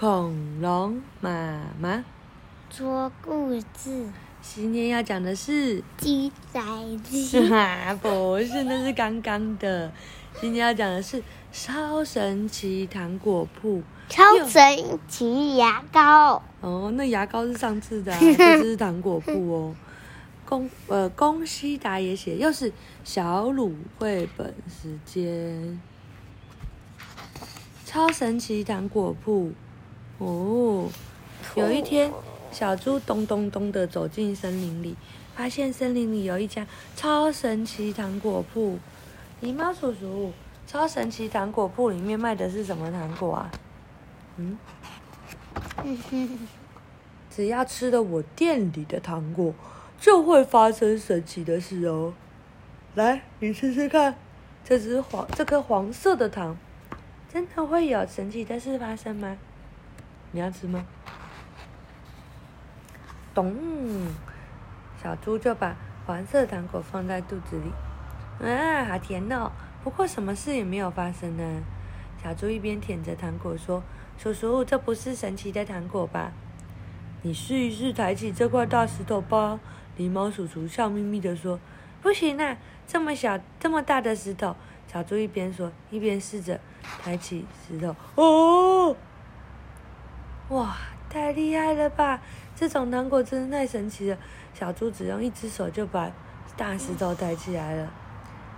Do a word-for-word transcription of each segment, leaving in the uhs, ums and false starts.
恐龙妈妈说故事。今天要讲的是鸡仔鸡，不是，那是刚刚的。今天要讲的是超神奇糖果铺，超神奇牙膏。哦，那牙膏是上次的、啊，这是糖果铺哦。宫呃宫西达也写，又是小鲁绘本时间。超神奇糖果铺。哦，有一天，小猪咚咚咚地走进森林里，发现森林里有一家超神奇糖果铺。狸猫叔叔，超神奇糖果铺里面卖的是什么糖果啊？嗯，只要吃了我店里的糖果，就会发生神奇的事哦。来，你吃吃看，这只黄这颗黄色的糖，真的会有神奇的事发生吗？你要吃吗？咚！小猪就把黄色糖果放在肚子里，啊，好甜哦！不过什么事也没有发生呢、啊。小猪一边舔着糖果说：“叔叔，这不是神奇的糖果吧？你试一试抬起这块大石头吧。”狸猫叔叔笑眯眯地说：“不行啊，这么小、这么大的石头。”小猪一边说，一边试着抬起石头。哦！哇，太厉害了吧！这种糖果真是太神奇了。小猪只用一只手就把大石头抬起来了，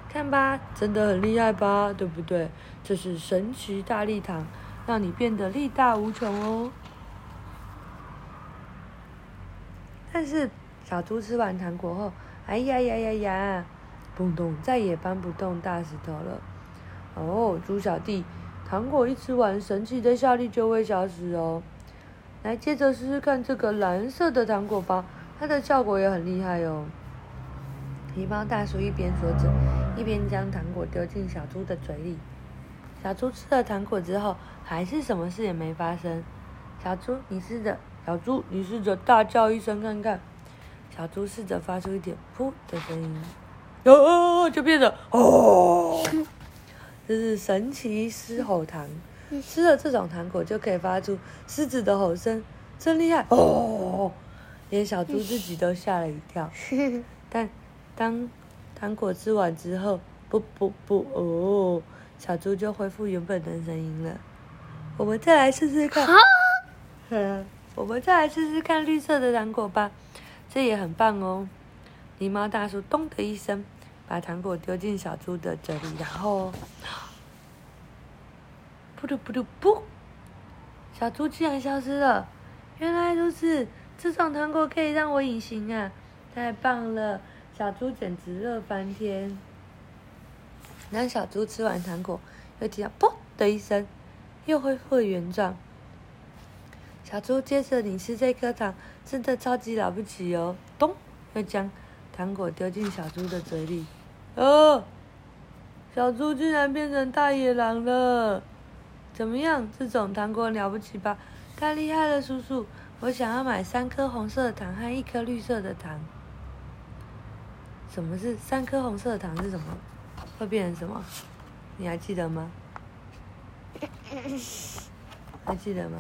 看吧，真的很厉害吧，对不对？这是神奇大力糖，让你变得力大无穷哦。但是小猪吃完糖果后，哎呀呀呀呀，蹦蹦再也搬不动大石头了。哦，猪小弟，糖果一吃完，神奇的效力就会消失哦。来，接着试试看这个蓝色的糖果吧，它的效果也很厉害哦。狸猫大叔一边说着，一边将糖果丢进小猪的嘴里。小猪吃了糖果之后，还是什么事也没发生。小猪，你试着，小猪，你试着大叫一声看看。小猪试着发出一点“噗”的声音，哦哦哦，就变成哦。这是神奇狮吼糖。吃了这种糖果就可以发出狮子的吼声，真厉害哦！连小猪自己都吓了一跳。但当糖果吃完之后，不不不哦，小猪就恢复原本的声音了。我们再来试试看，我们再来试试看绿色的糖果吧，这也很棒哦！狸猫大叔咚的一声把糖果丢进小猪的嘴里，然后。噗噜噗噜噗！小猪竟然消失了，原来如此，这种糖果可以让我隐形啊！太棒了，小猪简直乐翻天。当小猪吃完糖果，又听到“噗”的一声，又恢复了原状。小猪接着你吃这颗糖，真的超级了不起哦！咚，又将糖果丢进小猪的嘴里。哦，小猪竟然变成大野狼了！怎么样？这种糖果了不起吧？太厉害了，叔叔！我想要买三颗红色的糖和一颗绿色的糖。什么是三颗红色的糖？是什么？会变成什么？你还记得吗？还记得吗？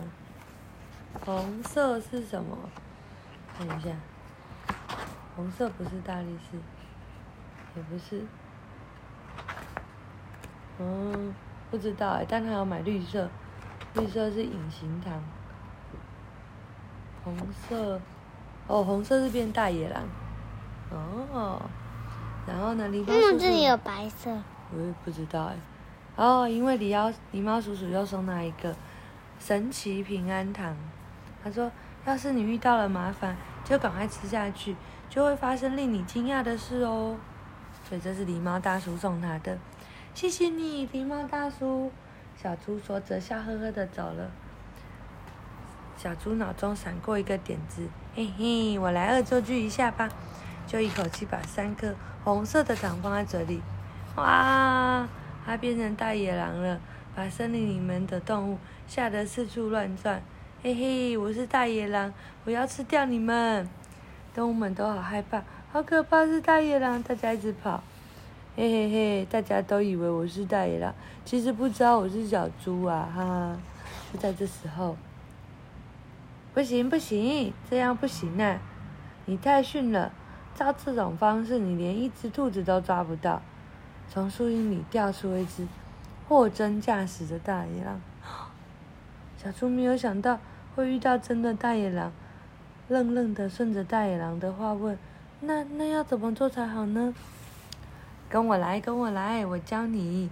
红色是什么？看一下，红色不是大力士，也不是。嗯。不知道哎、欸，但他要买绿色，绿色是隐形糖，红色，哦，红色是变大野狼，哦，然后呢，狸猫叔叔，嗯，这里有白色，我也不知道哎、欸，哦，因为狸猫狸猫叔叔又送他一个神奇平安糖，他说，要是你遇到了麻烦，就赶快吃下去，就会发生令你惊讶的事哦，所以这是狸猫大叔送他的。谢谢你，狸猫大叔。小猪说着，笑呵呵的走了。小猪脑中闪过一个点子，嘿嘿，我来恶作剧一下吧！就一口气把三颗红色的糖放在嘴里，哇！它变成大野狼了，把森林里面的动物吓得四处乱窜。嘿嘿，我是大野狼，我要吃掉你们！动物们都好害怕，好可怕，是大野狼！大家一直跑。嘿嘿嘿，大家都以为我是大野狼，其实不知道我是小猪啊！哈哈！就在这时候，不行不行，这样不行啊，你太逊了，照这种方式你连一只兔子都抓不到。从树荫里掉出一只货真价实的大野狼。小猪没有想到会遇到真的大野狼，愣愣的顺着大野狼的话问，那那要怎么做才好呢？跟我来，跟我来，我教你。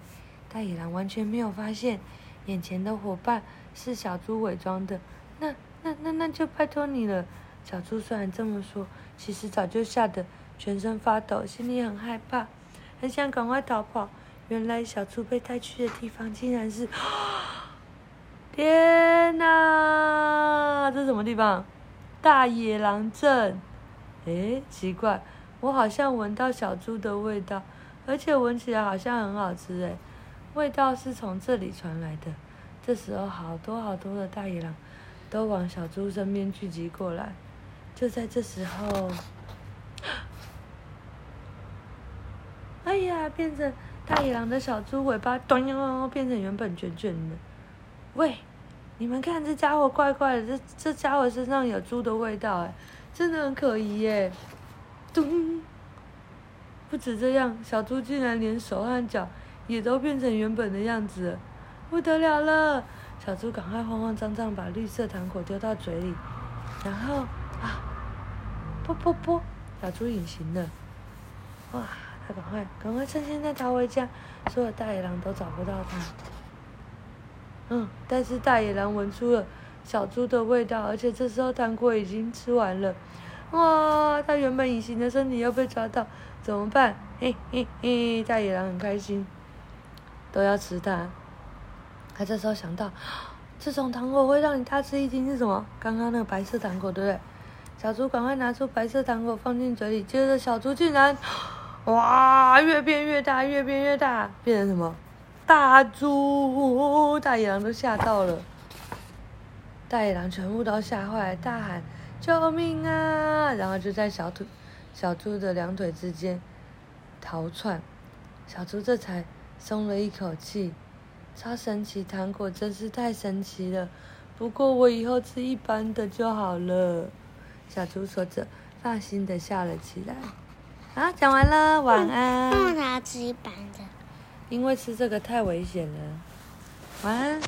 大野狼完全没有发现眼前的伙伴是小猪伪装的。那那那那就拜托你了。小猪虽然这么说，其实早就吓得全身发抖，心里很害怕，很想赶快逃跑。原来小猪被带去的地方竟然是……天哪，这是什么地方？大野狼镇。诶，奇怪，我好像闻到小猪的味道，而且闻起来好像很好吃诶，味道是从这里传来的。这时候好多好多的大野狼都往小猪身边聚集过来。就在这时候，哎呀，变成大野狼的小猪尾巴咚咚变成原本卷卷的。喂，你们看这家伙怪怪的，这这家伙身上有猪的味道哎，真的很可疑耶。咚！不止这样，小猪竟然连手和脚也都变成原本的样子了，不得了了！小猪赶快慌慌张张把绿色糖果丢到嘴里，然后啊，啵啵啵，小猪隐形了。哇！他赶快赶快趁现在逃回家，所有大野狼都找不到他。嗯，但是大野狼闻出了小猪的味道，而且这时候糖果已经吃完了。哇！他原本隐形的身体又被抓到，怎么办？嘿嘿嘿！大野狼很开心，都要吃它。他这时候想到，这种糖果会让你大吃一惊是什么？刚刚那个白色糖果，对不对？小猪赶快拿出白色糖果放进嘴里，接着小猪竟然，哇，越变越大，越变越大，变成什么？大猪！大野狼都吓到了，大野狼全部都吓坏了，大喊：救命啊！然后就在小腿、小猪的两腿之间逃窜，小猪这才松了一口气。超神奇，糖果真是太神奇了。不过我以后吃一般的就好了。小猪说着，放心的笑了起来。好，讲完了，晚安。为啥吃一般的？因为吃这个太危险了。晚安。